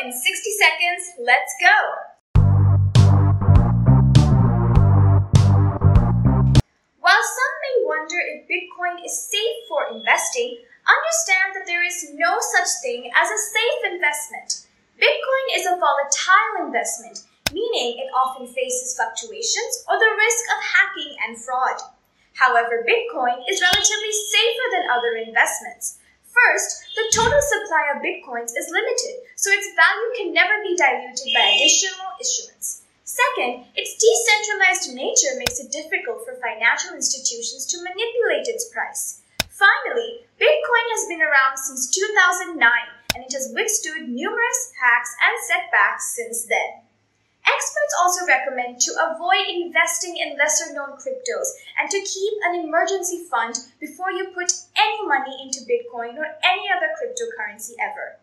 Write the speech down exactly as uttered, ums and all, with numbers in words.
out in sixty seconds. Let's go. While some may wonder if Bitcoin is safe for investing, understand that there is no such thing as a safe investment. Bitcoin is a volatile investment, meaning it often faces fluctuations or the risk of hacking and fraud. However, Bitcoin is relatively safer than other investments. First, the total supply of Bitcoins is limited, so its value can never be diluted by additional issuance. Second, its decentralized nature makes it difficult for financial institutions to manipulate its price. Finally, Bitcoin has been around since two thousand nine, and it has withstood numerous hacks and setbacks since then. Experts also recommend to avoid investing in lesser-known cryptos and to keep an emergency fund before you put any money into Bitcoin or any other cryptocurrency ever.